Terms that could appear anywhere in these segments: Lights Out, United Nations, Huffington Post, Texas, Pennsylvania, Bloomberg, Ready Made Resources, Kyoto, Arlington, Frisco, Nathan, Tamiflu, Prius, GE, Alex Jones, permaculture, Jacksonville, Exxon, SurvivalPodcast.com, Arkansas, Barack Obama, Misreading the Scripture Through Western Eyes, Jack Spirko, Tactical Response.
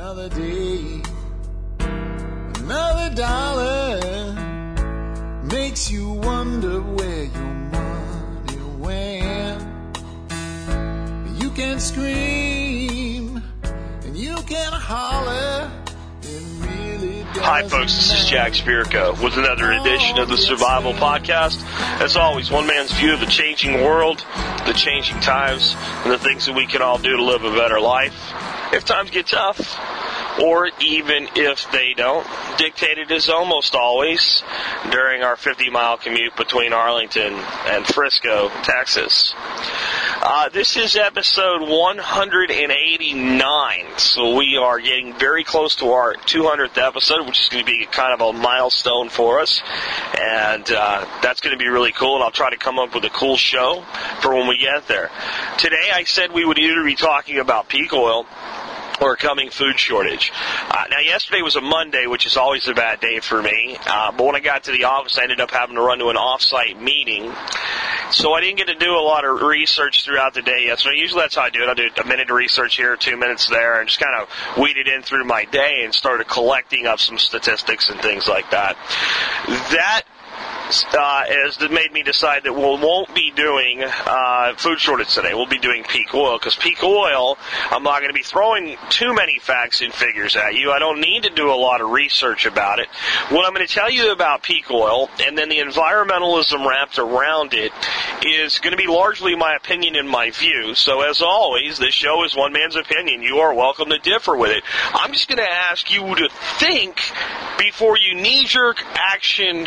Another day, another dollar makes you wonder where your money went. You can scream and you can holler. Hi, folks. This is Jack Spirko with another edition of the Survival Podcast. As always, one man's view of the changing world, the changing times, and the things that we can all do to live a better life. If times get tough, or even if they don't, dictated as almost always during our 50-mile commute between Arlington and Frisco, Texas. This is episode 189, so we are getting very close to our 200th episode, which is going to be kind of a milestone for us, and that's going to be really cool, and I'll try to come up with a cool show for when we get there. Today I said we would either be talking about peak oil or a coming food shortage. Now, yesterday was a Monday, which is always a bad day for me. But when I got to the office, I ended up having to run to an off-site meeting. So I didn't get to do a lot of research throughout the day yesterday. Usually that's how I do it. I do a minute of research here, 2 minutes there, and just kind of weeded in through my day and started collecting up some statistics and things like that. That has made me decide that we won't be doing food shortage today. We'll be doing peak oil, because peak oil, I'm not going to be throwing too many facts and figures at you. I don't need to do a lot of research about it. What I'm going to tell you about peak oil, and then the environmentalism wrapped around it, is going to be largely my opinion and my view. So as always, this show is one man's opinion. You are welcome to differ with it. I'm just going to ask you to think before you knee-jerk action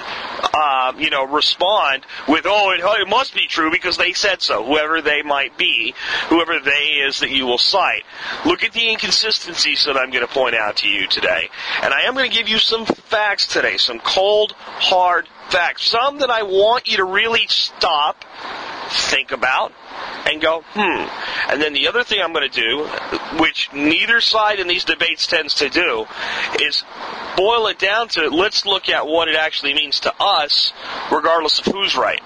respond with, oh, it must be true because they said so, whoever they might be, whoever they is that you will cite. Look at the inconsistencies that I'm going to point out to you today. And I am going to give you some facts today, some cold, hard facts, some that I want you to really stop, think about, and go, And then the other thing I'm going to do, which neither side in these debates tends to do, is boil it down to, let's look at what it actually means to us, regardless of who's right.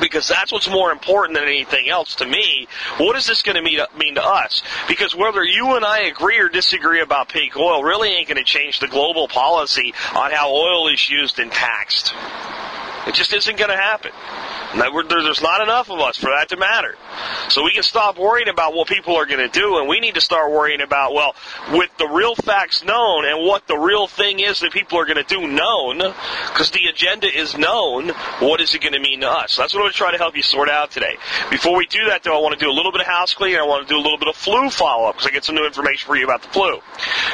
Because that's what's more important than anything else to me. What is this going to mean to us? Because whether you and I agree or disagree about peak oil really ain't going to change the global policy on how oil is used and taxed. It just isn't going to happen. There's not enough of us for that to matter. So we can stop worrying about what people are going to do, and we need to start worrying about, well, with the real facts known and what the real thing is that people are going to do known, because the agenda is known, what is it going to mean to us? So that's what I'm going to try to help you sort out today. Before we do that, though, I want to do a little bit of house cleaning. I want to do a little bit of flu follow-up, because I get some new information for you about the flu.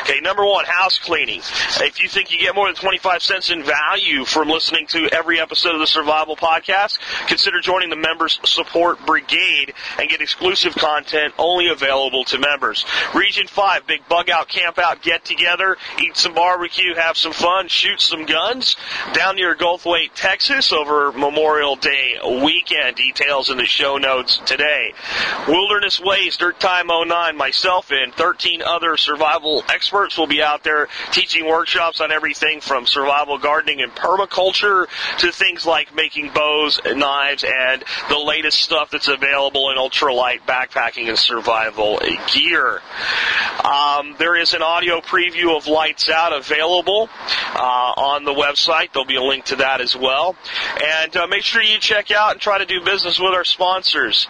Okay, number one, house cleaning. If you think you get more than 25 cents in value from listening to every episode of the Survival Podcast, consider joining the Members Support Brigade and get exclusive content only available to members. Region 5, big bug-out, camp-out, get-together, eat some barbecue, have some fun, shoot some guns, down near Gulfway, Texas, over Memorial Day weekend. Details in the show notes today. Wilderness Ways, Dirt Time 09, myself and 13 other survival experts will be out there teaching workshops on everything from survival gardening and permaculture to things like making bows and knives and the latest stuff that's available in ultralight backpacking and survival gear. There is an audio preview of Lights Out available on the website. There'll be a link to that as well. And make sure you check out and try to do business with our sponsors.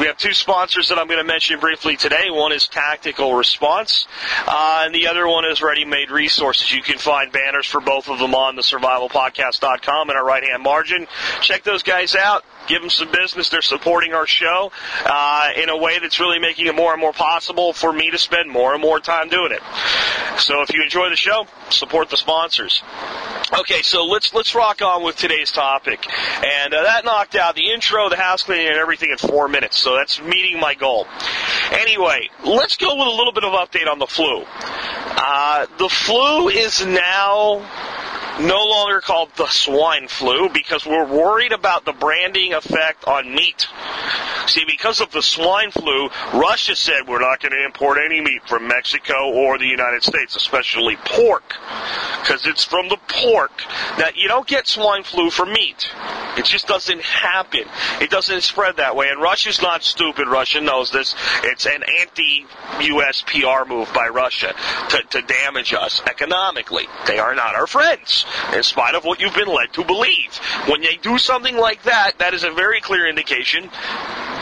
We have two sponsors that I'm going to mention briefly today. One is Tactical Response, and the other one is Ready Made Resources. You can find banners for both of them on the SurvivalPodcast.com in our right-hand margin. Check those guys out. Give them some business. They're supporting our show in a way that's really making it more and more possible for me to spend more and more time doing it. So if you enjoy the show, support the sponsors. Okay, so let's rock on with today's topic. And that knocked out the intro, the house cleaning, and everything in 4 minutes. So that's meeting my goal. Anyway, let's go with a little bit of update on the flu. The flu is now no longer called the swine flu because we're worried about the branding effect on meat. See, because of the swine flu, Russia said we're not going to import any meat from Mexico or the United States, especially pork. because it's from the pork. Now, you don't get swine flu from meat. It just doesn't happen. It doesn't spread that way. And Russia's not stupid. Russia knows this. It's an anti-U.S. PR move by Russia to damage us economically. They are not our friends, in spite of what you've been led to believe. When they do something like that, that is a very clear indication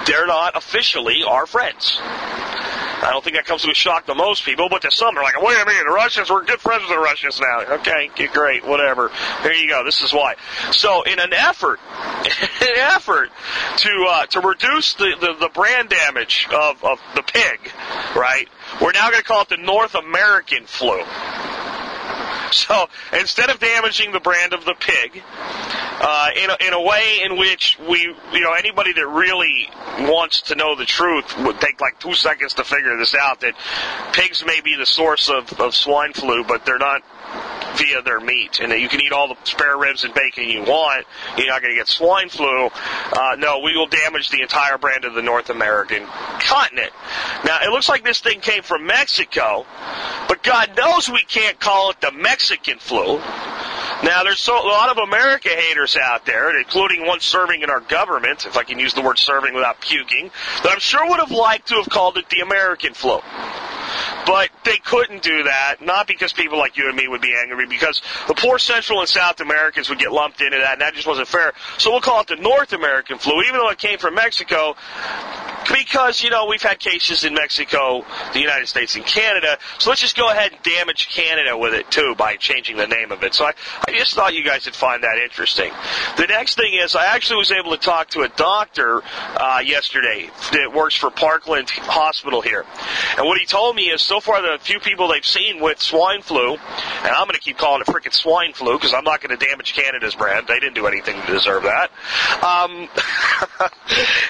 they're not officially our friends. I don't think that comes to a shock to most people, but to some, they're like, wait a minute, the Russians, we're good friends with the Russians now. Okay, great, whatever. There you go, this is why. So in an effort to reduce the brand damage of the pig, right, we're now going to call it the North American flu. So instead of damaging the brand of the pig, in a way in which anybody that really wants to know the truth would take like 2 seconds to figure this out, that pigs may be the source of swine flu, but they're not via their meat. And you can eat all the spare ribs and bacon you want. You're not going to get swine flu. No, we will damage the entire brand of the North American continent. Now, it looks like this thing came from Mexico, but God knows we can't call it the Mexican flu. Now, there's a lot of America haters out there, including one serving in our government, if I can use the word serving without puking, that I'm sure would have liked to have called it the American flu. But they couldn't do that, not because people like you and me would be angry, because the poor Central and South Americans would get lumped into that, and that just wasn't fair. So we'll call it the North American flu, even though it came from Mexico, because, we've had cases in Mexico, the United States, and Canada, so let's just go ahead and damage Canada with it, too, by changing the name of it. So I just thought you guys would find that interesting. The next thing is, I actually was able to talk to a doctor yesterday that works for Parkland Hospital here, and what he told me is, so far, the few people they've seen with swine flu, and I'm going to keep calling it frickin' swine flu because I'm not going to damage Canada's brand. They didn't do anything to deserve that.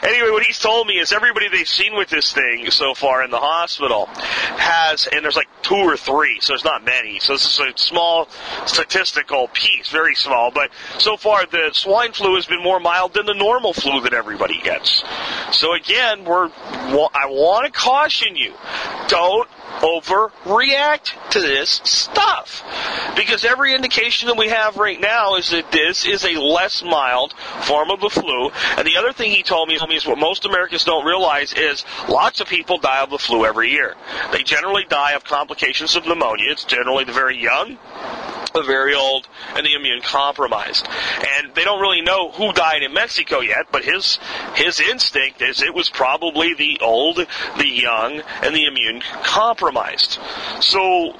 Anyway, what he's told me is everybody they've seen with this thing so far in the hospital has, and there's like 2 or 3, so there's not many. So this is a small statistical piece, very small. But so far, the swine flu has been more mild than the normal flu that everybody gets. So again, I want to caution you, don't overreact to this stuff, because every indication that we have right now is that this is a less mild form of the flu. And the other thing he told me is what most Americans don't realize is lots of people die of the flu every year. They generally die of complications of pneumonia. It's generally the very young, the very old, and the immune compromised. And they don't really know who died in Mexico yet, but his instinct is it was probably the old, the young, and the immune compromised. So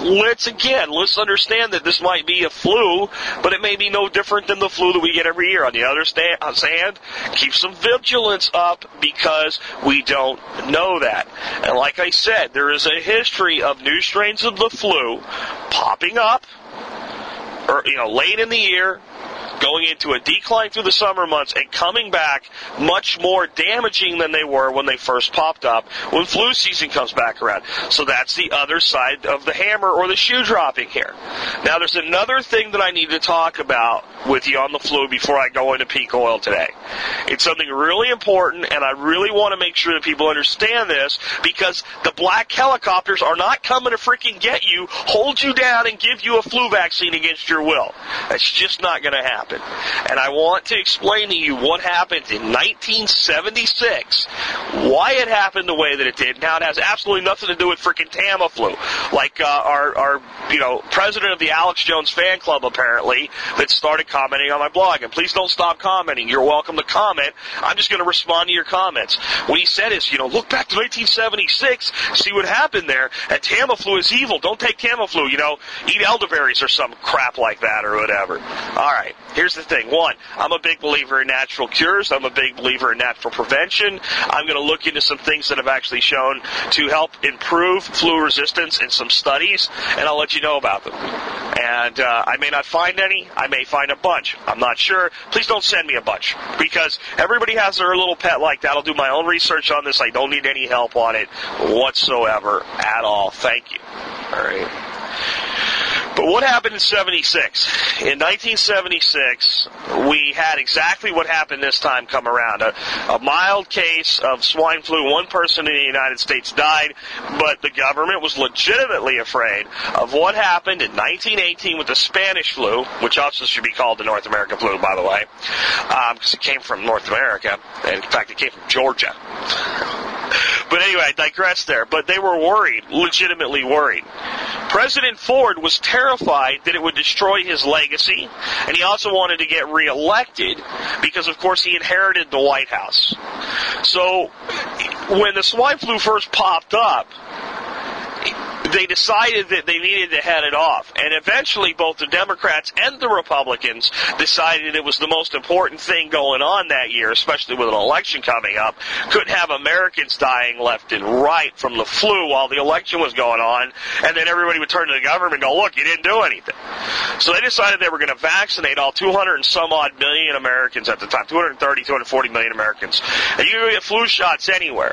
let's understand that this might be a flu, but it may be no different than the flu that we get every year. On the other hand, keep some vigilance up because we don't know that. And like I said, there is a history of new strains of the flu popping up, or late in the year, going into a decline through the summer months and coming back much more damaging than they were when they first popped up when flu season comes back around. So that's the other side of the hammer or the shoe dropping here. Now there's another thing that I need to talk about with you on the flu before I go into peak oil today. It's something really important, and I really want to make sure that people understand this, because the black helicopters are not coming to freaking get you, hold you down, and give you a flu vaccine against your will. That's just not going to happen. And I want to explain to you what happened in 1976, why it happened the way that it did. Now, it has absolutely nothing to do with freaking Tamiflu, like our president of the Alex Jones fan club, apparently, that started commenting on my blog. And please don't stop commenting. You're welcome to comment. I'm just going to respond to your comments. What he said is, look back to 1976, see what happened there, and Tamiflu is evil. Don't take Tamiflu, eat elderberries or some crap like that or whatever. All right. Here's the thing. 1, I'm a big believer in natural cures. I'm a big believer in natural prevention. I'm going to look into some things that have actually shown to help improve flu resistance in some studies, and I'll let you know about them. And I may not find any. I may find a bunch. I'm not sure. Please don't send me a bunch, because everybody has their little pet like that. I'll do my own research on this. I don't need any help on it whatsoever at all. Thank you. All right. But what happened in 76? In 1976, we had exactly what happened this time come around. A mild case of swine flu. One person in the United States died, but the government was legitimately afraid of what happened in 1918 with the Spanish flu, which also should be called the North American flu, by the way, because it came from North America. In fact, it came from Georgia. But anyway, I digress there. But they were worried, legitimately worried. President Ford was terrified that it would destroy his legacy, and he also wanted to get reelected because, of course, he inherited the White House. So when the swine flu first popped up, they decided that they needed to head it off. And eventually both the Democrats and the Republicans decided it was the most important thing going on that year, especially with an election coming up. Couldn't have Americans dying left and right from the flu while the election was going on, and then everybody would turn to the government and go, look, you didn't do anything. So they decided they were going to vaccinate all 200 and some odd million Americans at the time, 230, 240 million Americans. And you could get flu shots anywhere.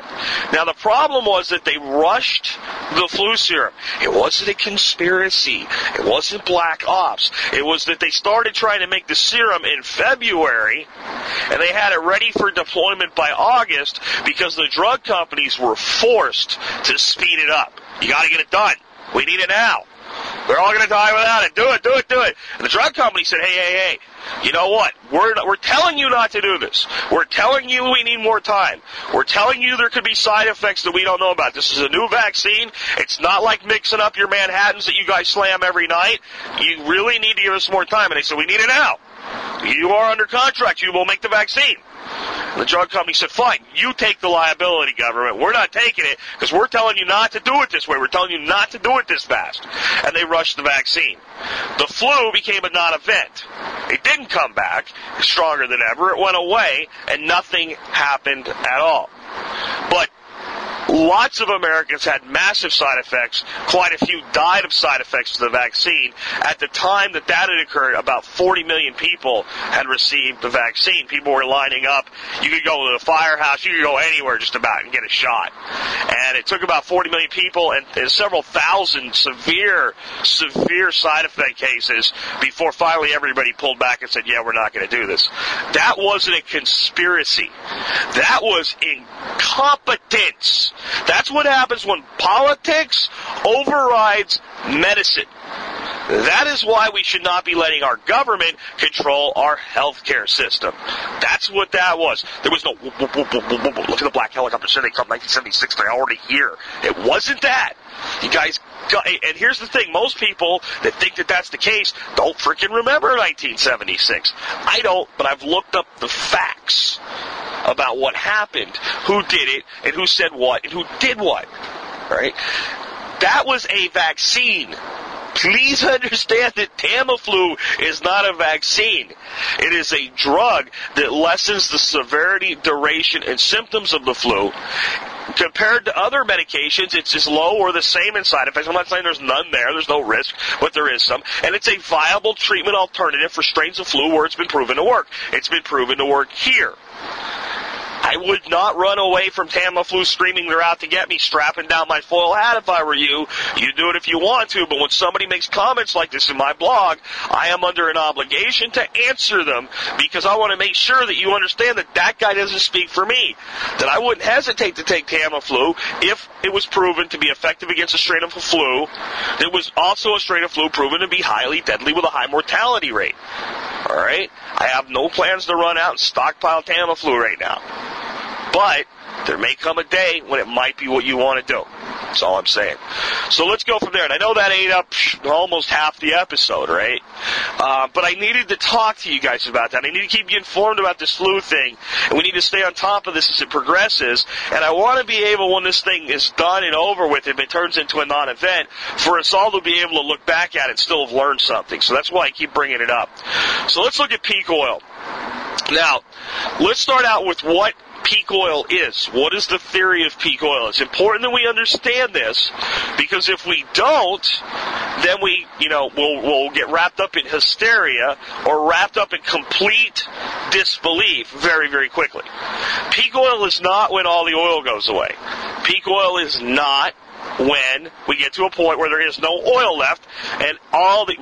Now the problem was that they rushed the flu series. It wasn't a conspiracy. It wasn't black ops. It was that they started trying to make the serum in February, and they had it ready for deployment by August because the drug companies were forced to speed it up. You got to get it done. We need it now. We're all going to die without it. Do it, do it, do it. And the drug company said, hey, you know what? We're telling you not to do this. We're telling you we need more time. We're telling you there could be side effects that we don't know about. This is a new vaccine. It's not like mixing up your Manhattans that you guys slam every night. You really need to give us more time. And they said, we need it now. You are under contract. You will make the vaccine. And the drug company said, fine, you take the liability, government. We're not taking it because we're telling you not to do it this way. We're telling you not to do it this fast. And they rushed the vaccine. The flu became a non-event. It didn't come back stronger than ever. It went away, and nothing happened at all. But lots of Americans had massive side effects. Quite a few died of side effects to the vaccine. At the time that had occurred, about 40 million people had received the vaccine. People were lining up. You could go to the firehouse. You could go anywhere just about and get a shot. And it took about 40 million people and several thousand severe side effect cases before finally everybody pulled back and said, yeah, we're not going to do this. That wasn't a conspiracy. That was incompetence. That's what happens when politics overrides medicine. That is why we should not be letting our government control our healthcare system. That's what that was. There was no, look at the black helicopter, said they come 1976, they're already here. It wasn't that. You guys, and here's the thing, most people that think that that's the case don't freaking remember 1976. I don't, but I've looked up the facts about what happened, who did it, and who said what, and who did what, right? That was a vaccine. Please understand that Tamiflu is not a vaccine. It is a drug that lessens the severity, duration, and symptoms of the flu. Compared to other medications, it's as low or the same in side effects. I'm not saying there's none there. There's no risk, but there is some. And it's a viable treatment alternative for strains of flu where it's been proven to work. It's been proven to work here. I would not run away from Tamiflu screaming they're out to get me, strapping down my foil hat if I were you. You do it if you want to, but when somebody makes comments like this in my blog, I am under an obligation to answer them because I want to make sure that you understand that that guy doesn't speak for me, that I wouldn't hesitate to take Tamiflu if it was proven to be effective against a strain of flu that was also a strain of flu proven to be highly deadly with a high mortality rate. All right? I have no plans to run out and stockpile Tamiflu right now. But there may come a day when it might be what you want to do. That's all I'm saying. So let's go from there. And I know that ate up almost half the episode, right? But I needed to talk to you guys about that. I need to keep you informed about this flu thing. And we need to stay on top of this as it progresses. And I want to be able, when this thing is done and over with, if it turns into a non-event, for us all to be able to look back at it and still have learned something. So that's why I keep bringing it up. So let's look at peak oil. Now, let's start out with what peak oil is. What is the theory of peak oil? It's important that we understand this because if we don't, then we, we'll get wrapped up in hysteria or wrapped up in complete disbelief very, very quickly. Peak oil is not when all the oil goes away. Peak oil is not when we get to a point where there is no oil left, and all the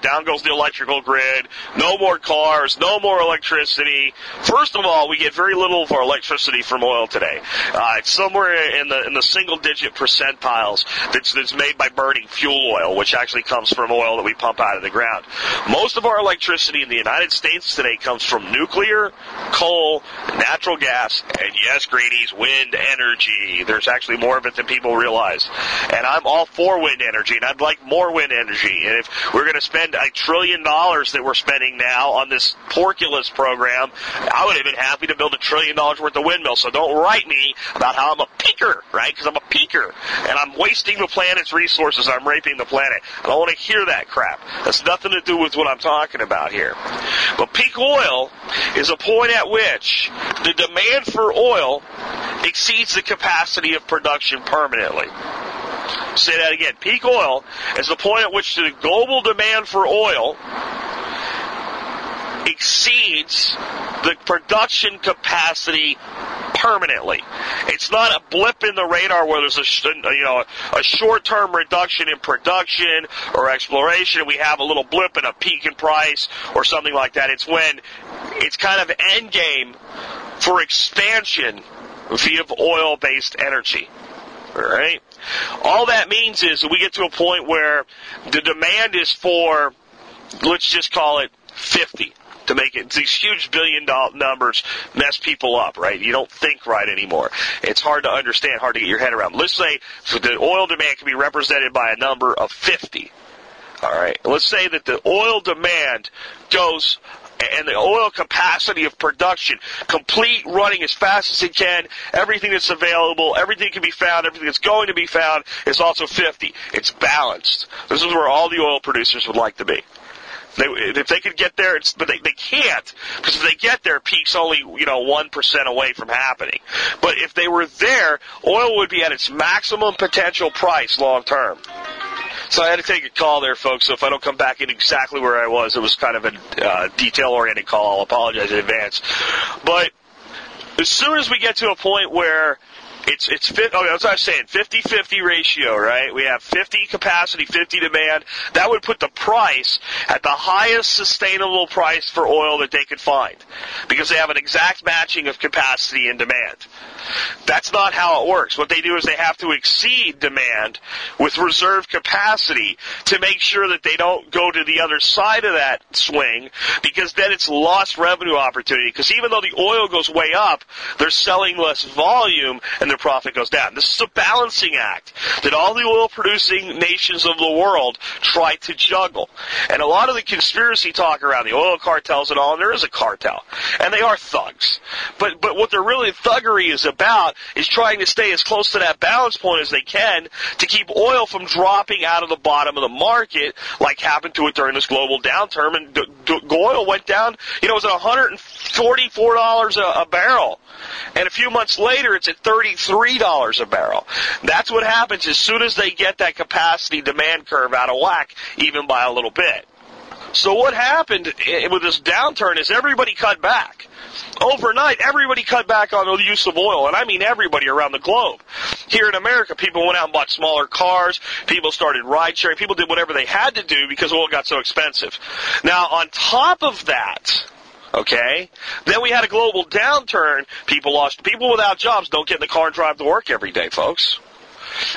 down goes the electrical grid, no more cars, no more electricity. First of all, we get very little of our electricity from oil today. It's somewhere in the single-digit percentiles that's made by burning fuel oil, which actually comes from oil that we pump out of the ground. Most of our electricity in the United States today comes from nuclear, coal, natural gas, and yes, greenies, wind energy. There's actually more of it than people realize. And I'm all for wind energy, and I'd like more wind energy. And if we're going to spend $1 trillion that we're spending now on this porculus program, I would have been happy to build $1 trillion worth of windmills. So don't write me about how I'm a peaker, right? Because I'm a peaker, and I'm wasting the planet's resources. I'm raping the planet. I don't want to hear that crap. That's nothing to do with what I'm talking about here. But peak oil is a point at which the demand for oil exceeds the capacity of production permanently. Say that again. Peak oil is the point at which the global demand for oil exceeds the production capacity permanently. It's not a blip in the radar where there's a short-term reduction in production or exploration. We have a little blip and a peak in price or something like that. It's when it's kind of end game for expansion via oil-based energy. All right. All that means is that we get to a point where the demand is for, let's just call it 50. To make it these huge billion-dollar numbers mess people up, right? You don't think right anymore. It's hard to understand, hard to get your head around. Let's say the oil demand can be represented by a number of 50. All right. Let's say that the oil demand goes, and the oil capacity of production, complete running as fast as it can, everything that's available, everything can be found, everything that's going to be found is also 50. It's balanced. This is where all the oil producers would like to be. If they could get there, but they can't, because if they get there, peak's only 1% away from happening. But if they were there, oil would be at its maximum potential price long term. So I had to take a call there, folks, so if I don't come back in exactly where I was, it was kind of a detail-oriented call. I'll apologize in advance. But as soon as we get to a point where it's that's what I was saying, 50-50 ratio, right? We have 50 capacity, 50 demand. That would put the price at the highest sustainable price for oil that they could find, because they have an exact matching of capacity and demand. That's not how it works. What they do is they have to exceed demand with reserve capacity to make sure that they don't go to the other side of that swing, because then it's lost revenue opportunity, because even though the oil goes way up, they're selling less volume and their profit goes down. This is a balancing act that all the oil-producing nations of the world try to juggle. And a lot of the conspiracy talk around the oil cartels and all, and there is a cartel, and they are thugs. But what they're really thuggery is about is trying to stay as close to that balance point as they can to keep oil from dropping out of the bottom of the market, like happened to it during this global downturn. And oil went down, it was at $144 a barrel. And a few months later, it's at $33 a barrel. That's what happens as soon as they get that capacity demand curve out of whack, even by a little bit. So what happened with this downturn is everybody cut back. Overnight, everybody cut back on the use of oil, and I mean everybody around the globe. Here in America, people went out and bought smaller cars, people started ride-sharing, people did whatever they had to do because oil got so expensive. Now, on top of that, okay, then we had a global downturn. People without jobs don't get in the car and drive to work every day, folks.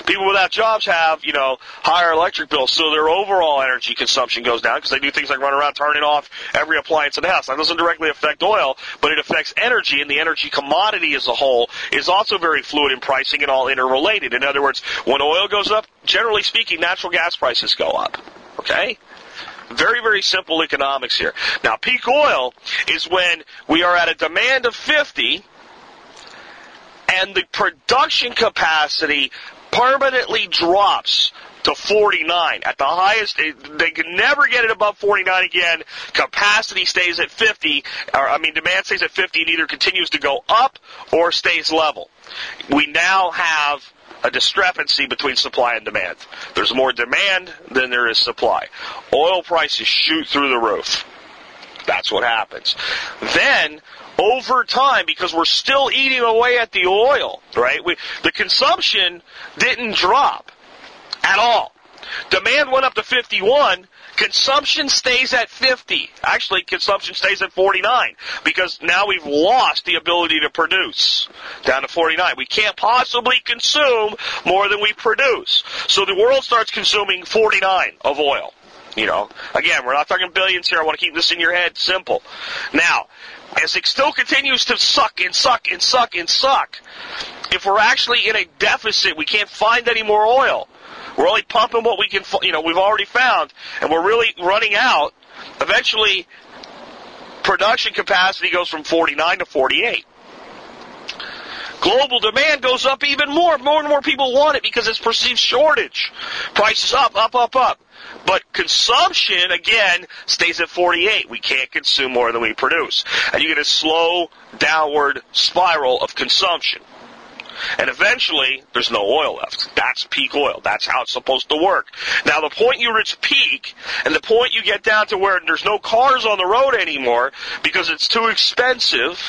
People without jobs have, higher electric bills, so their overall energy consumption goes down because they do things like run around turning off every appliance in the house. That doesn't directly affect oil, but it affects energy, and the energy commodity as a whole is also very fluid in pricing and all interrelated. In other words, when oil goes up, generally speaking, natural gas prices go up, okay? Very, very simple economics here. Now, peak oil is when we are at a demand of 50 and the production capacity permanently drops to 49. At the highest, they can never get it above 49 again. Capacity stays at 50, demand stays at 50 and either continues to go up or stays level. We now have a discrepancy between supply and demand. There's more demand than there is supply. Oil prices shoot through the roof. That's what happens. Then over time because we're still eating away at the oil, right? The consumption didn't drop at all. Demand went up to 51. Consumption stays at 50. Actually, consumption stays at 49 because now we've lost the ability to produce down to 49. We can't possibly consume more than we produce. So the world starts consuming 49 of oil. You know, again, we're not talking billions here. I want to keep this in your head simple. Now, as it still continues to suck and suck and suck and suck, if we're actually in a deficit, we can't find any more oil. We're only pumping what we can, you know, we've already found, and we're really running out. Eventually, production capacity goes from 49 to 48. Global demand goes up even more. More and more people want it because it's perceived shortage. Prices up, up, up, up. But consumption, again, stays at 48. We can't consume more than we produce. And you get a slow downward spiral of consumption. And eventually, there's no oil left. That's peak oil. That's how it's supposed to work. Now, the point you reach peak, and the point you get down to where there's no cars on the road anymore because it's too expensive,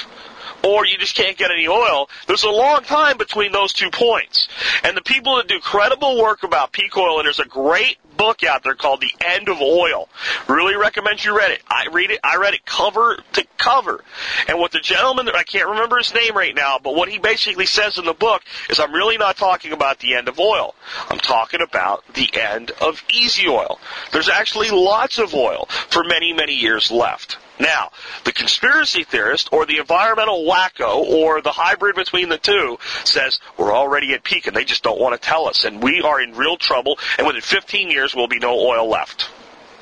or you just can't get any oil, there's a long time between those 2 points. And the people that do credible work about peak oil, and there's a great book out there called The End of Oil. Really recommend you read it. I read it cover to cover. And what the gentleman, I can't remember his name right now, but what he basically says in the book is I'm really not talking about the end of oil. I'm talking about the end of easy oil. There's actually lots of oil for many, many years left. Now, the conspiracy theorist or the environmental wacko or the hybrid between the two says we're already at peak and they just don't want to tell us and we are in real trouble and within 15 years will be no oil left.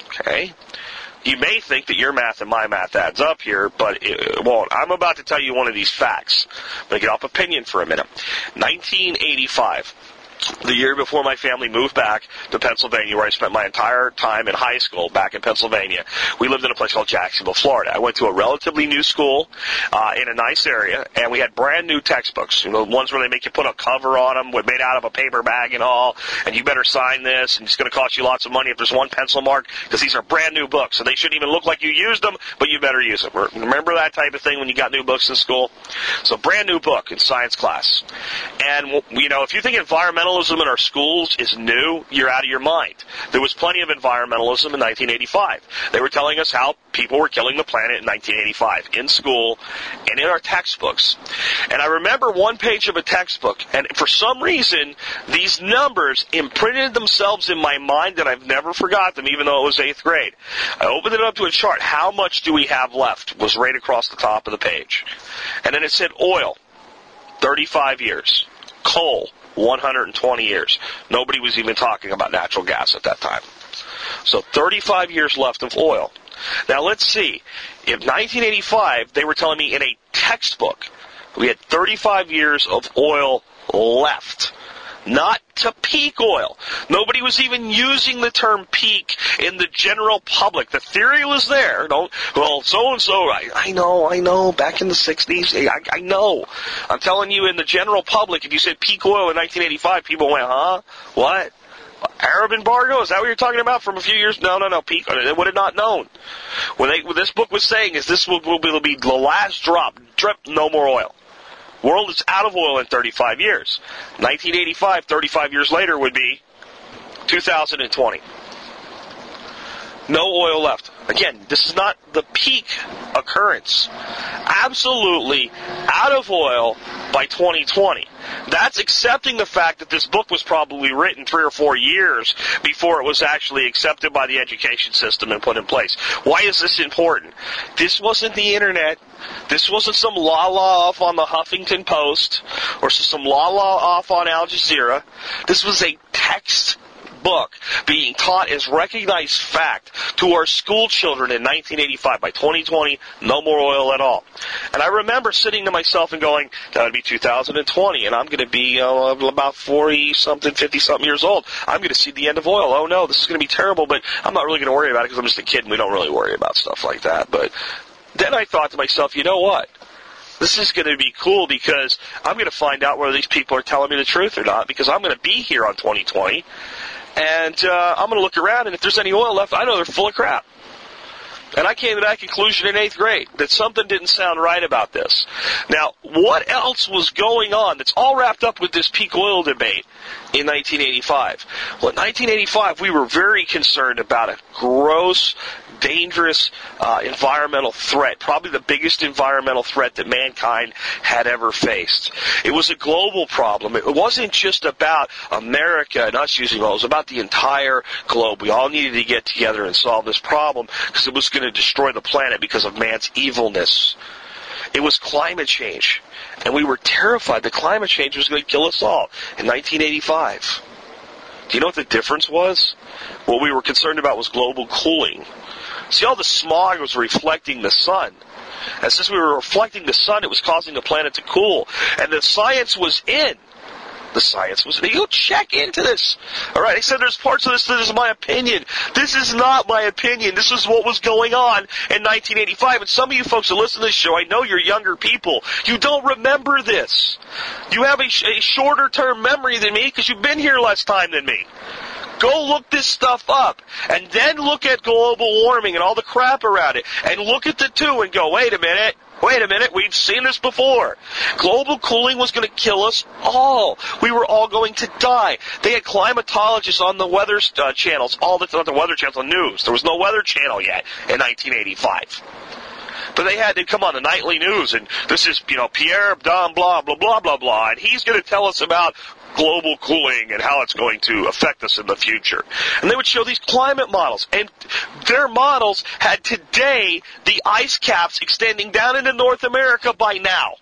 Okay? You may think that your math and my math adds up here, but it won't. I'm about to tell you one of these facts. I'm going to get off opinion for a minute. 1985. The year before my family moved back to Pennsylvania, where I spent my entire time in high school back in Pennsylvania. We lived in a place called Jacksonville, Florida. I went to a relatively new school in a nice area, and we had brand new textbooks, you know, ones where they make you put a cover on them, made out of a paper bag and all, and you better sign this, and it's going to cost you lots of money if there's one pencil mark, because these are brand new books, so they shouldn't even look like you used them, but you better use them. Remember that type of thing when you got new books in school? So brand new book in science class. And, you know, if you think environmental in our schools is new, you're out of your mind. There was plenty of environmentalism in 1985. They were telling us how people were killing the planet in 1985 in school and in our textbooks. And I remember one page of a textbook, and for some reason, these numbers imprinted themselves in my mind that I've never forgot them, even though it was 8th grade. I opened it up to a chart. How much do we have left was right across the top of the page. And then it said oil, 35 years. Coal, 120 years. Nobody was even talking about natural gas at that time. So 35 years left of oil. Now let's see. In 1985, they were telling me in a textbook, we had 35 years of oil left. Not to peak oil. Nobody was even using the term peak in the general public. The theory was there. So-and-so, I know, back in the 60s, I know. I'm telling you, in the general public, if you said peak oil in 1985, people went, huh? What? Arab embargo? Is that what you're talking about from a few years? No, peak. They would have not known. What this book was saying is this will be the last drop, no more oil. World is out of oil in 35 years. 1985, 35 years later would be 2020. No oil left. Again, this is not the peak occurrence. Absolutely out of oil by 2020. That's accepting the fact that this book was probably written 3 or 4 years before it was actually accepted by the education system and put in place. Why is this important? This wasn't the internet. This wasn't some la-la off on the Huffington Post or some la-la off on Al Jazeera. This was a textbook being taught as recognized fact to our school children in 1985. By 2020, no more oil at all. And I remember sitting to myself and going, that would be 2020, and I'm going to be about 40-something, 50-something years old. I'm going to see the end of oil. Oh, no, this is going to be terrible, but I'm not really going to worry about it because I'm just a kid and we don't really worry about stuff like that. But then I thought to myself, you know what? This is going to be cool because I'm going to find out whether these people are telling me the truth or not because I'm going to be here on 2020. And I'm going to look around, and if there's any oil left, I know they're full of crap. And I came to that conclusion in 8th grade, that something didn't sound right about this. Now, what else was going on that's all wrapped up with this peak oil debate in 1985? Well, in 1985, we were very concerned about a gross, dangerous environmental threat, probably the biggest environmental threat that mankind had ever faced. It was a global problem. It wasn't just about America and us using oil. It was about the entire globe. We all needed to get together and solve this problem because it was going to destroy the planet because of man's evilness. It was climate change, and we were terrified that climate change was going to kill us all in 1985. Do you know what the difference was? What we were concerned about was global cooling. See, all the smog was reflecting the sun. And since we were reflecting the sun, it was causing the planet to cool. And the science was in. The science was in. You check into this. All right, I said there's parts of this that is my opinion. This is not my opinion. This is what was going on in 1985. And some of you folks that listen to this show, I know you're younger people. You don't remember this. You have a shorter-term memory than me because you've been here less time than me. Go look this stuff up, and then look at global warming and all the crap around it, and look at the two and go, wait a minute, we've seen this before. Global cooling was going to kill us all. We were all going to die. They had climatologists on the weather channels, not the weather channels, on news. There was no weather channel yet in 1985. But they had to come on the nightly news, and this is, Pierre Don blah, blah, blah, blah, blah, and he's going to tell us about global cooling and how it's going to affect us in the future. And they would show these climate models, and their models had today the ice caps extending down into North America by now,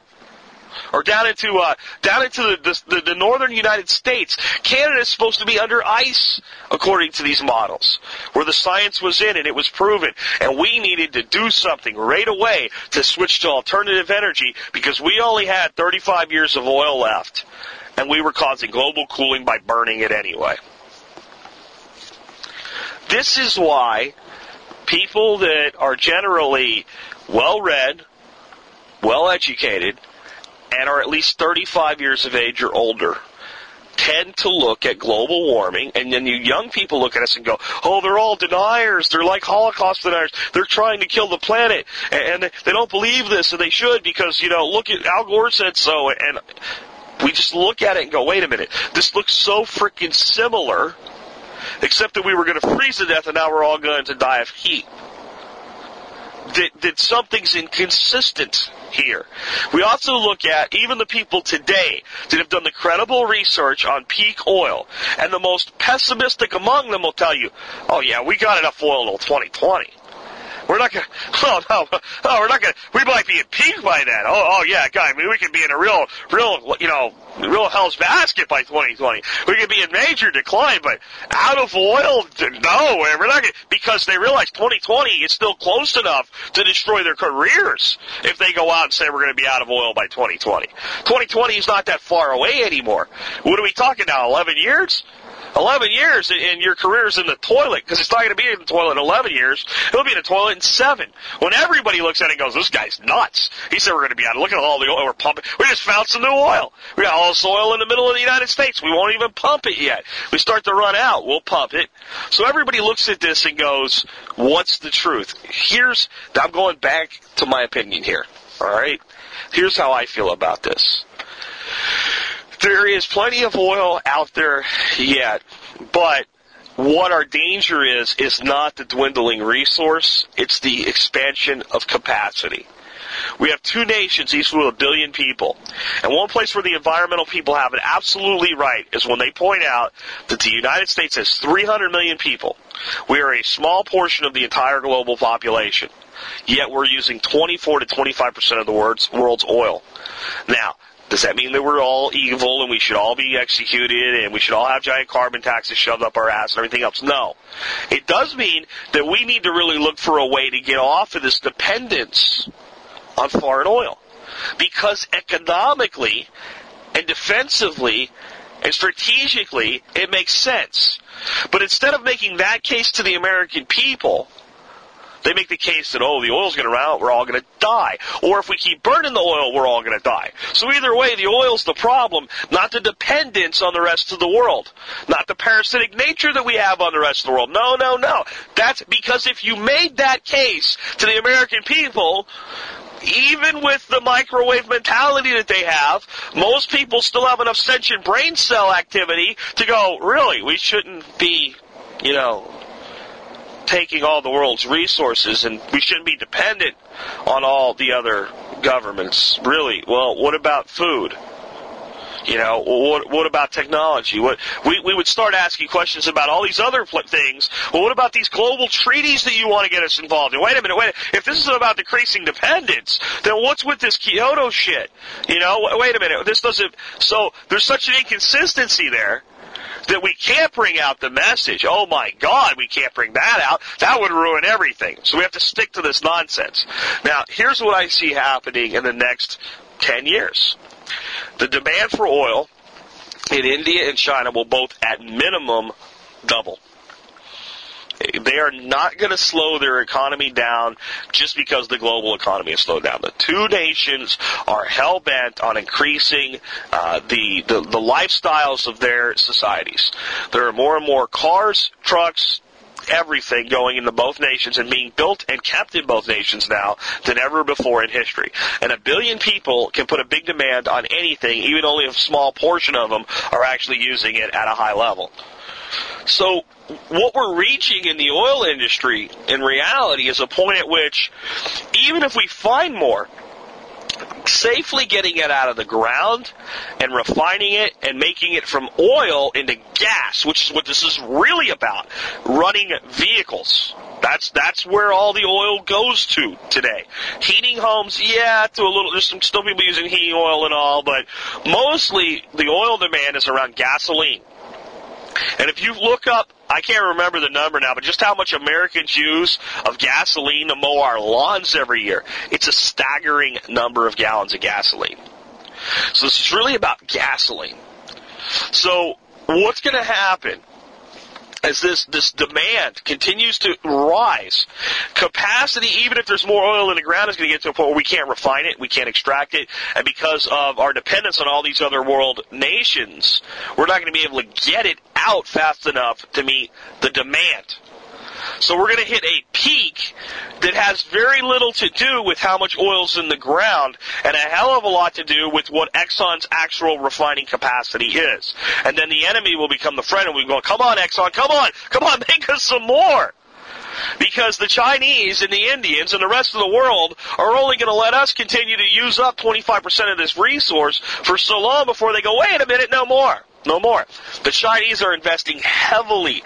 or down into the northern United States. Canada is supposed to be under ice, according to these models, where the science was in and it was proven. And we needed to do something right away to switch to alternative energy because we only had 35 years of oil left. And we were causing global cooling by burning it anyway. This is why people that are generally well-read, well-educated, and are at least 35 years of age or older tend to look at global warming, and then you young people look at us and go, oh, they're all deniers, they're like Holocaust deniers, they're trying to kill the planet, and they don't believe this, and they should because, look at Al Gore said so, and we just look at it and go, wait a minute, this looks so freaking similar, except that we were going to freeze to death and now we're all going to die of heat. That something's inconsistent here. We also look at even the people today that have done the credible research on peak oil, and the most pessimistic among them will tell you, oh yeah, we got enough oil until 2020. We might be at peak by then. Oh yeah, God, we could be in a real hell's basket by 2020. We could be in major decline, but out of oil, no, we're not gonna, because they realize 2020 is still close enough to destroy their careers if they go out and say we're going to be out of oil by 2020. 2020 is not that far away anymore. What are we talking now, 11 years? 11 years and your career's in the toilet, because it's not going to be in the toilet in 11 years. It'll be in the toilet in 7. When everybody looks at it and goes, this guy's nuts. He said we're going to be out. Look at all the oil we're pumping. We just found some new oil. We got all this oil in the middle of the United States. We won't even pump it yet. We start to run out. We'll pump it. So everybody looks at this and goes, what's the truth? I'm going back to my opinion here. All right? Here's how I feel about this. There is plenty of oil out there yet, but what our danger is not the dwindling resource, it's the expansion of capacity. We have two nations, each with 1 billion people. And one place where the environmental people have it absolutely right is when they point out that the United States has 300 million people. We are a small portion of the entire global population, yet we're using 24 to 25% of the world's oil. Now, does that mean that we're all evil and we should all be executed and we should all have giant carbon taxes shoved up our ass and everything else? No. It does mean that we need to really look for a way to get off of this dependence on foreign oil. Because economically and defensively and strategically, it makes sense. But instead of making that case to the American people, They make the case that, the oil's going to run out, we're all going to die. Or if we keep burning the oil, we're all going to die. So either way, the oil's the problem, not the dependence on the rest of the world. Not the parasitic nature that we have on the rest of the world. No. That's because if you made that case to the American people, even with the microwave mentality that they have, most people still have enough sentient brain cell activity to go, really, we shouldn't be, taking all the world's resources, and we shouldn't be dependent on all the other governments. Really, well, what about food? What about technology? We would start asking questions about all these other things. Well, what about these global treaties that you want to get us involved in? Wait a minute. If this is about decreasing dependence, then what's with this Kyoto shit? Wait a minute. This doesn't. So there's such an inconsistency there that we can't bring out the message. Oh my God, we can't bring that out. That would ruin everything. So we have to stick to this nonsense. Now, here's what I see happening in the next 10 years. The demand for oil in India and China will both, at minimum, double. They are not going to slow their economy down just because the global economy is slowed down. The two nations are hell-bent on increasing the lifestyles of their societies. There are more and more cars, trucks, everything going into both nations and being built and kept in both nations now than ever before in history. And 1 billion people can put a big demand on anything, even only a small portion of them are actually using it at a high level. So what we're reaching in the oil industry, in reality, is a point at which, even if we find more, safely getting it out of the ground and refining it and making it from oil into gas, which is what this is really about, running vehicles. That's where all the oil goes to today. Heating homes, to a little. There's still people using heating oil and all, but mostly the oil demand is around gasoline. And if you look up, I can't remember the number now, but just how much Americans use of gasoline to mow our lawns every year, it's a staggering number of gallons of gasoline. So this is really about gasoline. So what's going to happen as this demand continues to rise? Capacity, even if there's more oil in the ground, is going to get to a point where we can't refine it, we can't extract it, and because of our dependence on all these other world nations, we're not going to be able to get it out fast enough to meet the demand. So we're going to hit a peak that has very little to do with how much oil's in the ground and a hell of a lot to do with what Exxon's actual refining capacity is. And then the enemy will become the friend, and we go, come on, Exxon, come on, make us some more. Because the Chinese and the Indians and the rest of the world are only going to let us continue to use up 25% of this resource for so long before they go, wait a minute, no more. The Chinese are investing heavily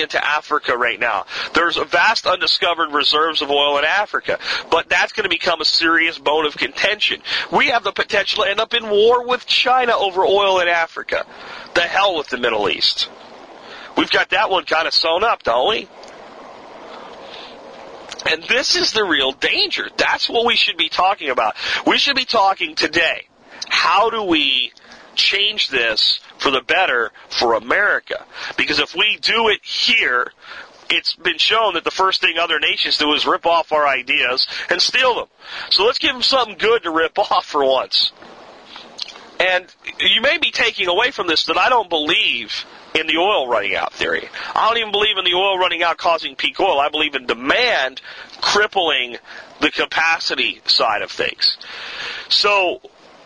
into Africa right now. There's a vast undiscovered reserves of oil in Africa, but that's going to become a serious bone of contention. We have the potential to end up in war with China over oil in Africa. The hell with the Middle East. We've got that one kind of sewn up, don't we? And this is the real danger. That's what we should be talking about. We should be talking today. How do we change this for the better for America? Because if we do it here, it's been shown that the first thing other nations do is rip off our ideas and steal them. So let's give them something good to rip off for once. And you may be taking away from this that I don't believe in the oil running out theory. I don't even believe in the oil running out causing peak oil. I believe in demand crippling the capacity side of things. So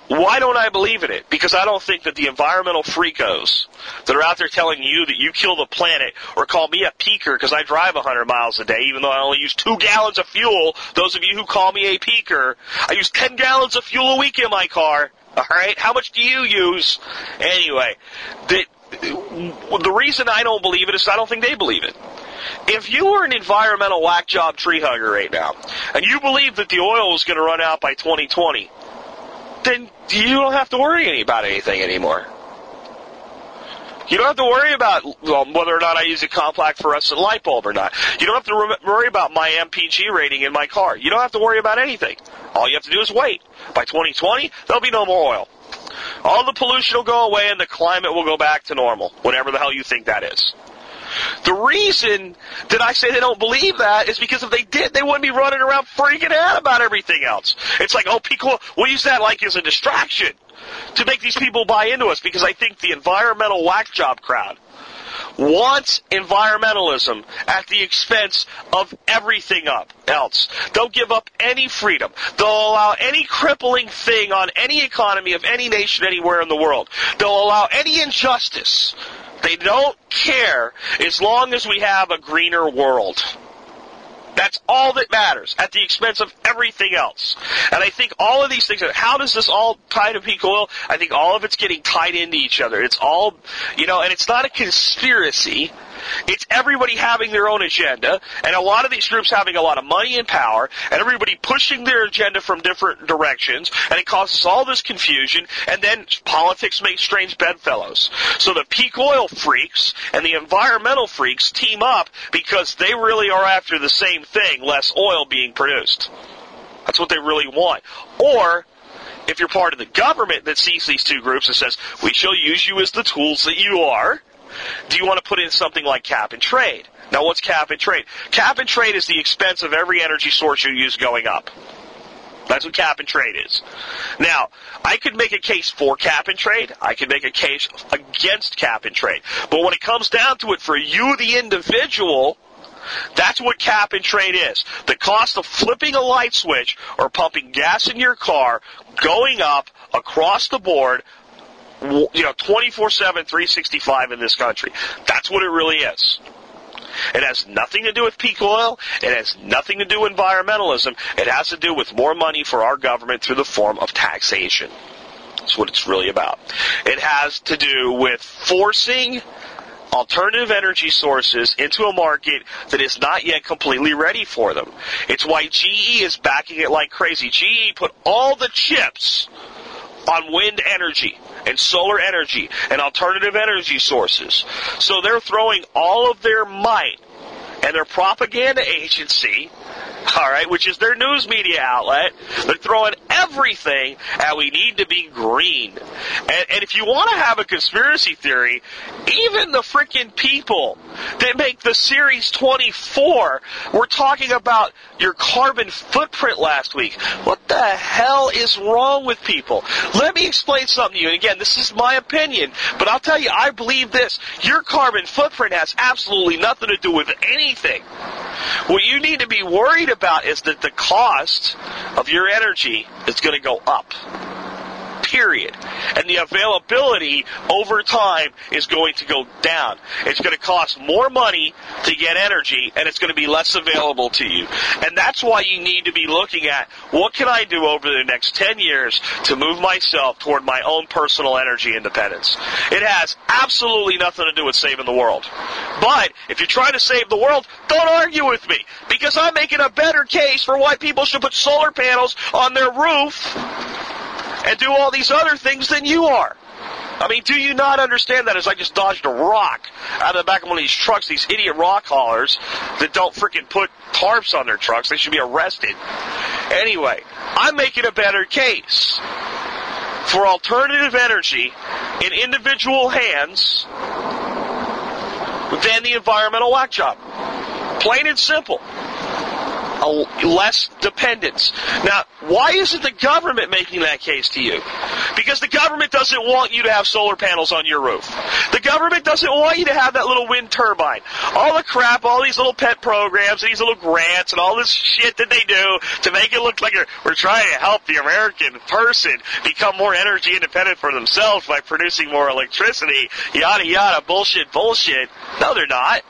why don't I believe in it? Because I don't think that the environmental freakos that are out there telling you that you kill the planet or call me a peaker because I drive 100 miles a day, even though I only use 2 gallons of fuel. Those of you who call me a peaker, I use 10 gallons of fuel a week in my car. All right? How much do you use? Anyway, the reason I don't believe it is I don't think they believe it. If you were an environmental whack job tree hugger right now, and you believe that the oil is going to run out by 2020, then you don't have to worry about anything anymore. You don't have to worry about whether or not I use a compact fluorescent light bulb or not. You don't have to worry about my MPG rating in my car. You don't have to worry about anything. All you have to do is wait. By 2020, there'll be no more oil. All the pollution will go away and the climate will go back to normal, whatever the hell you think that is. The reason that I say they don't believe that is because if they did, they wouldn't be running around freaking out about everything else. It's like, oh, people, we'll use that like as a distraction to make these people buy into us, because I think the environmental whack job crowd wants environmentalism at the expense of everything else. They'll give up any freedom. They'll allow any crippling thing on any economy of any nation anywhere in the world. They'll allow any injustice. They don't care as long as we have a greener world. That's all that matters, at the expense of everything else. And I think all of these things, how does this all tie to peak oil? I think all of it's getting tied into each other. It's all, and it's not a conspiracy. It's everybody having their own agenda, and a lot of these groups having a lot of money and power, and everybody pushing their agenda from different directions, and it causes all this confusion, and then politics makes strange bedfellows. So the peak oil freaks and the environmental freaks team up because they really are after the same thing, less oil being produced. That's what they really want. Or if you're part of the government that sees these two groups and says, we shall use you as the tools that you are, do you want to put in something like cap and trade? Now what's cap and trade? Cap and trade is the expense of every energy source you use going up. That's what cap and trade is. Now, I could make a case for cap and trade. I could make a case against cap and trade. But when it comes down to it, for you, the individual, that's what cap and trade is. The cost of flipping a light switch or pumping gas in your car going up across the board, 24/7, 365 in this country. That's what it really is. It has nothing to do with peak oil. It has nothing to do with environmentalism. It has to do with more money for our government through the form of taxation. That's what it's really about. It has to do with forcing alternative energy sources into a market that is not yet completely ready for them. It's why GE is backing it like crazy. GE put all the chips on wind energy and solar energy and alternative energy sources. So they're throwing all of their might and their propaganda agency, which is their news media outlet, they're throwing everything at we need to be green. And if you want to have a conspiracy theory, even the freaking people that make the Series 24 were talking about your carbon footprint last week. What the hell is wrong with people? Let me explain something to you. And again, this is my opinion, but I'll tell you, I believe this. Your carbon footprint has absolutely nothing to do with anything. What you need to be worried about is that the cost of your energy is going to go up. Period. And the availability over time is going to go down. It's going to cost more money to get energy, and it's going to be less available to you. And that's why you need to be looking at, what can I do over the next 10 years to move myself toward my own personal energy independence? It has absolutely nothing to do with saving the world. But if you're trying to save the world, don't argue with me, because I'm making a better case for why people should put solar panels on their roof and do all these other things than you are. I mean, do you not understand that? As I just dodged a rock out of the back of one of these trucks, these idiot rock haulers that don't freaking put tarps on their trucks. They should be arrested. Anyway, I'm making a better case for alternative energy in individual hands than the environmental whack job. Plain and simple. Less dependence. Now, why isn't the government making that case to you? Because the government doesn't want you to have solar panels on your roof. The government doesn't want you to have that little wind turbine. All the crap, all these little pet programs, these little grants, and all this shit that they do to make it look like we're trying to help the American person become more energy independent for themselves by producing more electricity, yada yada, bullshit, bullshit. No, they're not.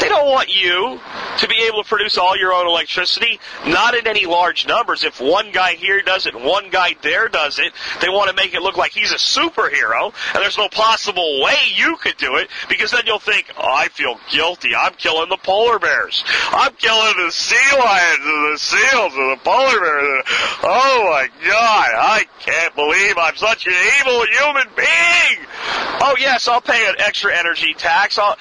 They don't want you to be able to produce all your own electricity, not in any large numbers. If one guy here does it and one guy there does it, they want to make it look like he's a superhero, and there's no possible way you could do it, because then you'll think, oh, I feel guilty. I'm killing the polar bears. I'm killing the sea lions and the seals and the polar bears. Oh, my God. I can't believe I'm such an evil human being. Oh, yes, I'll pay an extra energy tax. I'll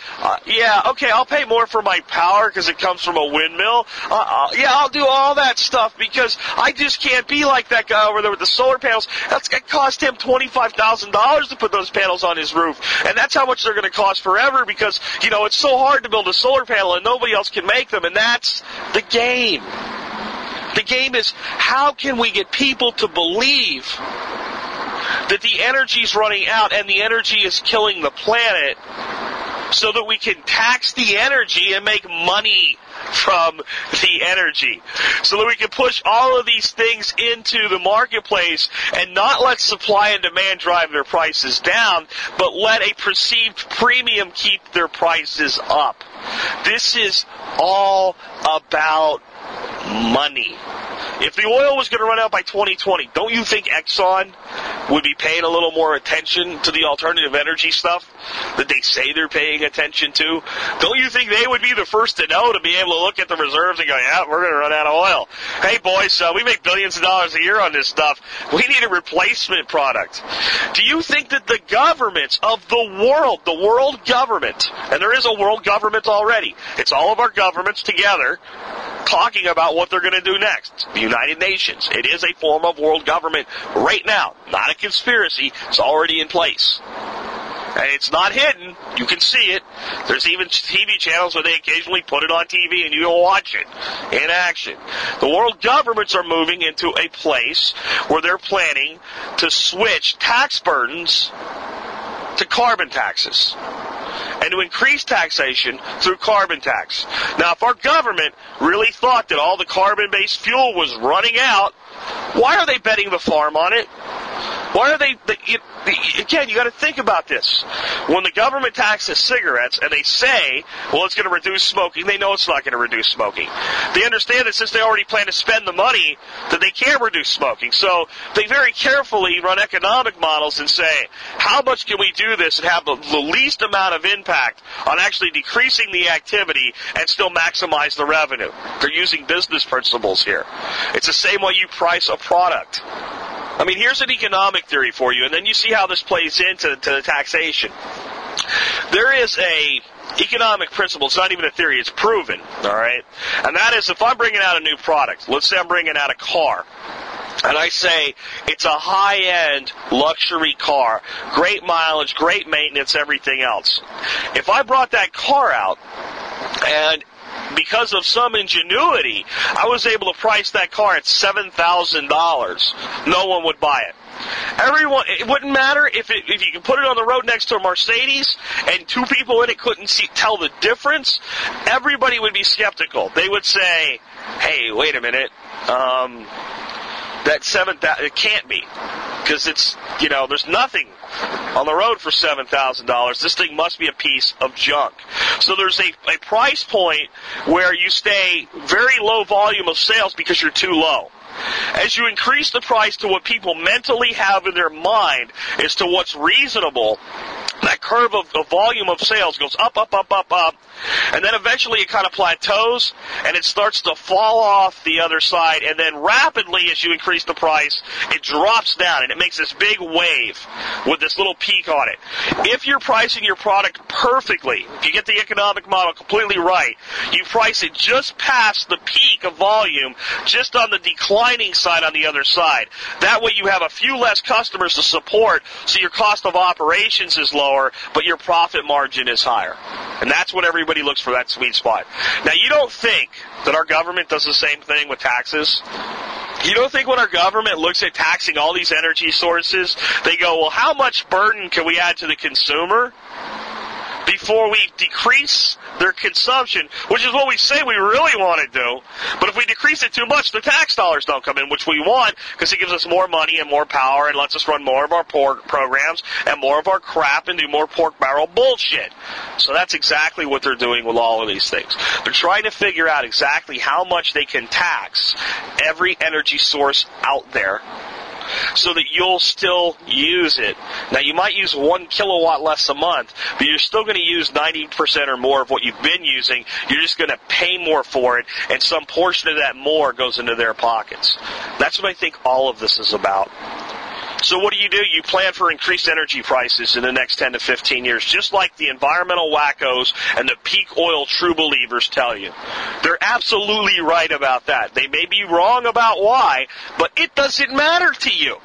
pay more for my power because it comes from a windmill. Yeah, I'll do all that stuff because I just can't be like that guy over there with the solar panels. That's going to cost him $25,000 to put those panels on his roof. And that's how much they're going to cost forever because, you know, it's so hard to build a solar panel and nobody else can make them. And that's the game. The game is how can we get people to believe that the energy is running out and the energy is killing the planet so that we can tax the energy and make money from the energy, so that we can push all of these things into the marketplace and not let supply and demand drive their prices down, but let a perceived premium keep their prices up. This is all about money. If the oil was going to run out by 2020, don't you think Exxon would be paying a little more attention to the alternative energy stuff that they say they're paying attention to? Don't you think they would be the first to know, to be able to look at the reserves and go, yeah, we're going to run out of oil. Hey, boys, we make billions of dollars a year on this stuff. We need a replacement product. Do you think that the governments of the world government, and there is a world government already, it's all of our governments together, talking about what they're going to do next. The United Nations. It is a form of world government right now. Not a conspiracy. It's already in place. And it's not hidden. You can see it. There's even TV channels where they occasionally put it on TV and you'll watch it in action. The world governments are moving into a place where they're planning to switch tax burdens to carbon taxes, and to increase taxation through carbon tax. Now, if our government really thought that all the carbon-based fuel was running out, why are they betting the farm on it? Why are again, you got to think about this. When the government taxes cigarettes and they say, well, it's going to reduce smoking, they know it's not going to reduce smoking. They understand that since they already plan to spend the money, that they can't reduce smoking. So they very carefully run economic models and say, how much can we do this and have the least amount of impact on actually decreasing the activity and still maximize the revenue? They're using business principles here. It's the same way you price a product. I mean, here's an economic theory for you, and then you see how this plays into the taxation. There is a economic principle. It's not even a theory. It's proven, all right? And that is if I'm bringing out a new product, let's say I'm bringing out a car, and I say it's a high-end luxury car, great mileage, great maintenance, everything else. If I brought that car out and because of some ingenuity, I was able to price that car at $7,000. No one would buy it. Everyone, it wouldn't matter if you could put it on the road next to a Mercedes and two people in it couldn't tell the difference. Everybody would be skeptical. They would say, "Hey, wait a minute, that $7,000 it can't be because it's there's nothing." On the road for $7,000, this thing must be a piece of junk. So there's a price point where you stay very low volume of sales because you're too low. As you increase the price to what people mentally have in their mind as to what's reasonable, that curve of the volume of sales goes up, up, up, up, up, and then eventually it kind of plateaus, and it starts to fall off the other side, and then rapidly as you increase the price, it drops down, and it makes this big wave with this little peak on it. If you're pricing your product perfectly, if you get the economic model completely right, you price it just past the peak of volume, just on the declining side on the other side. That way you have a few less customers to support, so your cost of operations is lower, but your profit margin is higher. And that's what everybody looks for, that sweet spot. Now, you don't think that our government does the same thing with taxes? You don't think when our government looks at taxing all these energy sources, they go, well, how much burden can we add to the consumer before we decrease their consumption, which is what we say we really want to do, but if we decrease it too much, the tax dollars don't come in, which we want, because it gives us more money and more power and lets us run more of our pork programs and more of our crap and do more pork barrel bullshit. So that's exactly what they're doing with all of these things. They're trying to figure out exactly how much they can tax every energy source out there so that you'll still use it. Now, you might use 1 kilowatt less a month, but you're still going to use 90% or more of what you've been using. You're just going to pay more for it, and some portion of that more goes into their pockets. That's what I think all of this is about. So what do? You plan for increased energy prices in the next 10 to 15 years, just like the environmental wackos and the peak oil true believers tell you. They're absolutely right about that. They may be wrong about why, but it doesn't matter to you.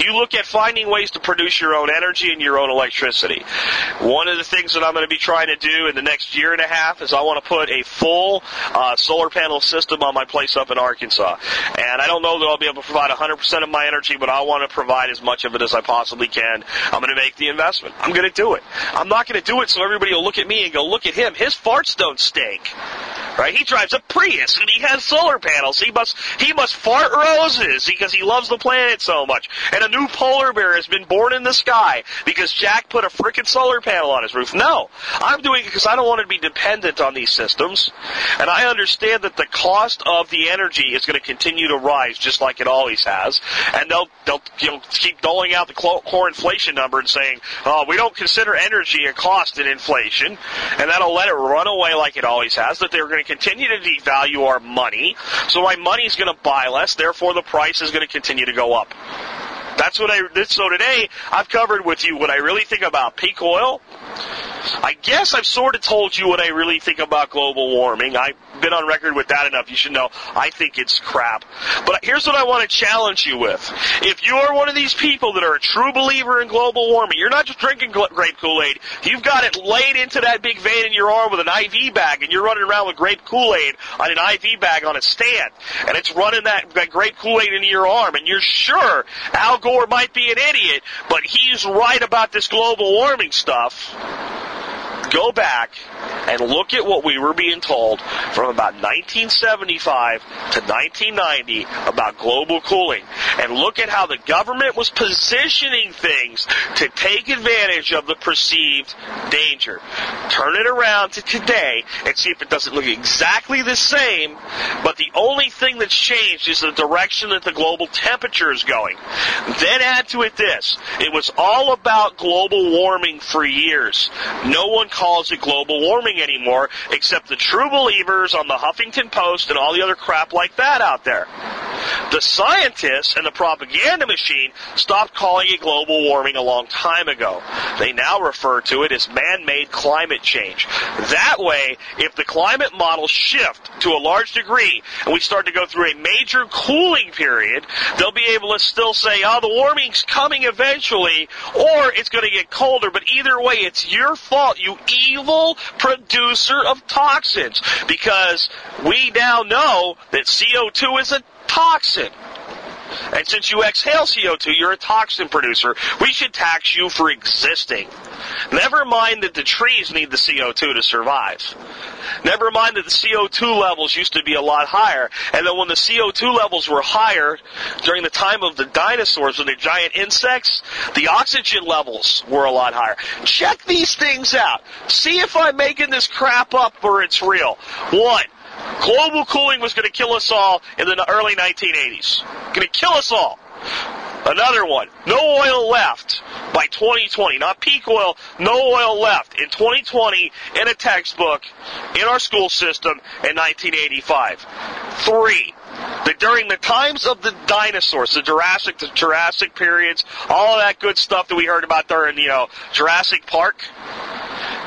You look at finding ways to produce your own energy and your own electricity. One of the things that I'm going to be trying to do in the next year and a half is I want to put a full solar panel system on my place up in Arkansas. And I don't know that I'll be able to provide 100% of my energy, but I want to provide as much of it as I possibly can. I'm going to make the investment. I'm going to do it. I'm not going to do it so everybody will look at me and go, look at him. His farts don't stink. Right? He drives a Prius and he has solar panels. He must fart roses because he loves the planet so much. And a new polar bear has been born in the sky because Jack put a frickin' solar panel on his roof. No, I'm doing it because I don't want to be dependent on these systems. And I understand that the cost of the energy is going to continue to rise just like it always has. And they'll keep doling out the core inflation number and saying, oh, we don't consider energy a cost in inflation. And that'll let it run away like it always has, that they're going to continue to devalue our money. So my money's going to buy less, therefore the price is going to continue to go up. That's what so today, I've covered with you what I really think about peak oil. I guess I've sort of told you what I really think about global warming. I've been on record with that enough. You should know I think it's crap. But here's what I want to challenge you with. If you are one of these people that are a true believer in global warming, you're not just drinking grape Kool-Aid. You've got it laid into that big vein in your arm with an IV bag, and you're running around with grape Kool-Aid on an IV bag on a stand. And it's running that grape Kool-Aid into your arm, and you're sure Al Gore might be an idiot, but he's right about this global warming stuff. Go back and look at what we were being told from about 1975 to 1990 about global cooling, and look at how the government was positioning things to take advantage of the perceived danger. Turn it around to today and see if it doesn't look exactly the same, but the only thing that's changed is the direction that the global temperature is going. Then add to it this. It was all about global warming for years. No one calls it global warming anymore, except the true believers on the Huffington Post and all the other crap like that out there. The scientists and the propaganda machine stopped calling it global warming a long time ago. They now refer to it as man-made climate change. That way, if the climate models shift to a large degree and we start to go through a major cooling period, they'll be able to still say, oh, the warming's coming eventually, or it's going to get colder, but either way, it's your fault, you evil producer of toxins, because we now know that CO2 is a toxin. And since you exhale CO2, you're a toxin producer. We should tax you for existing. Never mind that the trees need the CO2 to survive. Never mind that the CO2 levels used to be a lot higher. And then when the CO2 levels were higher, during the time of the dinosaurs and the giant insects, the oxygen levels were a lot higher. Check these things out. See if I'm making this crap up or it's real. One. Global cooling was going to kill us all in the early 1980s. Going to kill us all. Another one. No oil left by 2020. Not peak oil. No oil left in 2020 in a textbook in our school system in 1985. Three. That during the times of the dinosaurs, the Jurassic periods, all of that good stuff that we heard about during, Jurassic Park,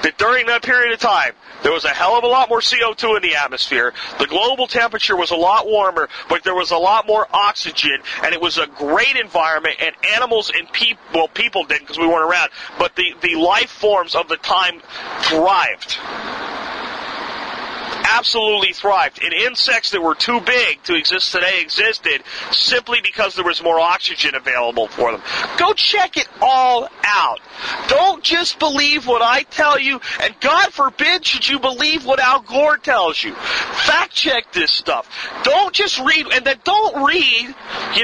that during that period of time, there was a hell of a lot more CO2 in the atmosphere. The global temperature was a lot warmer, but there was a lot more oxygen, and it was a great environment, and animals and people didn't because we weren't around, but the life forms of the time thrived. Absolutely thrived. And insects that were too big to exist today existed simply because there was more oxygen available for them. Go check it all out. Don't just believe what I tell you, and God forbid should you believe what Al Gore tells you. Fact check this stuff. Don't just read, and then don't read,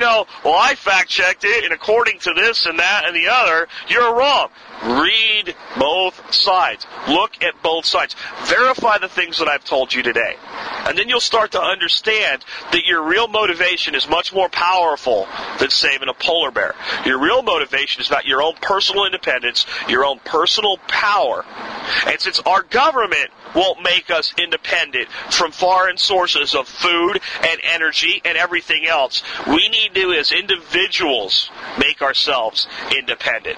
well, I fact checked it, and according to this and that and the other, you're wrong. Read both sides. Look at both sides. Verify the things that I've told told you today. And then you'll start to understand that your real motivation is much more powerful than saving a polar bear. Your real motivation is about your own personal independence, your own personal power. And since our government won't make us independent from foreign sources of food and energy and everything else, we need to, as individuals, make ourselves independent.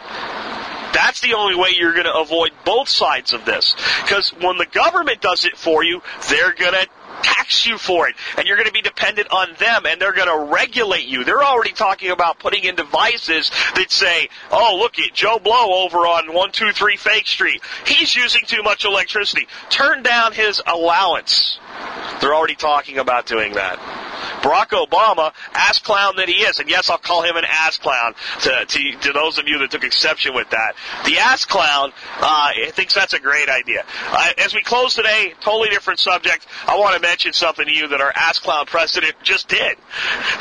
That's the only way you're going to avoid both sides of this. Because when the government does it for you, they're going to tax you for it, and you're going to be dependent on them, and they're going to regulate you. They're already talking about putting in devices that say, oh, look at Joe Blow over on 123 Fake Street. He's using too much electricity. Turn down his allowance. They're already talking about doing that. Barack Obama, ass clown that he is, and yes, I'll call him an ass clown to those of you that took exception with that. The ass clown thinks that's a great idea. As we close today, totally different subject, I want to mention something to you that our ass clown president just did.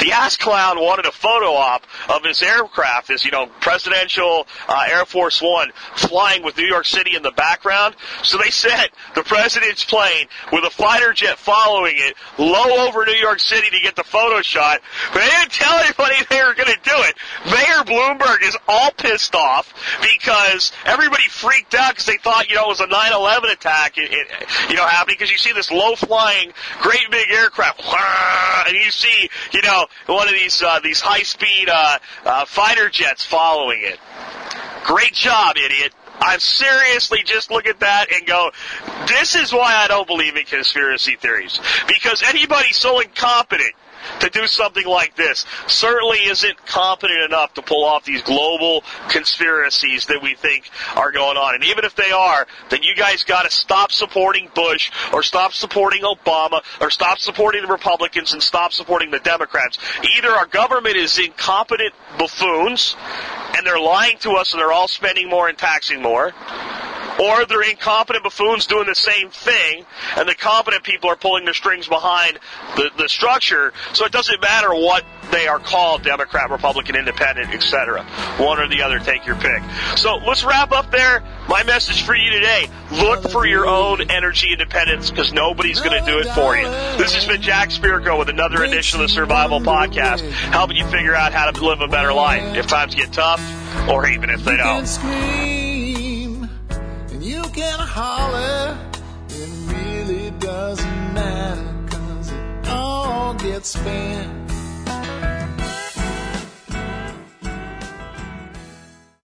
The ass clown wanted a photo op of his aircraft, his presidential Air Force One, flying with New York City in the background. So they sent the president's plane with a fighter jet following it low over New York City to get the photo shot. But they didn't tell anybody they were going to do it. Mayor Bloomberg is all pissed off because everybody freaked out because they thought, it was a 9/11 attack, happening, because you see this low-flying, great big aircraft, and you see, one of these high-speed fighter jets following it. Great job, idiot. I seriously just look at that and go, this is why I don't believe in conspiracy theories. Because anybody so incompetent to do something like this certainly isn't competent enough to pull off these global conspiracies that we think are going on. And even if they are, then you guys got to stop supporting Bush or stop supporting Obama or stop supporting the Republicans and stop supporting the Democrats. Either our government is incompetent buffoons and they're lying to us and they're all spending more and taxing more, or they're incompetent buffoons doing the same thing, and the competent people are pulling their strings behind the structure, so it doesn't matter what they are called, Democrat, Republican, Independent, etc. One or the other, take your pick. So let's wrap up there. My message for you today, look for your own energy independence, because nobody's going to do it for you. This has been Jack Spirko with another edition of the Survival Podcast, helping you figure out how to live a better life, if times get tough, or even if they don't. Can holler, it really doesn't matter, 'cause it all gets spent.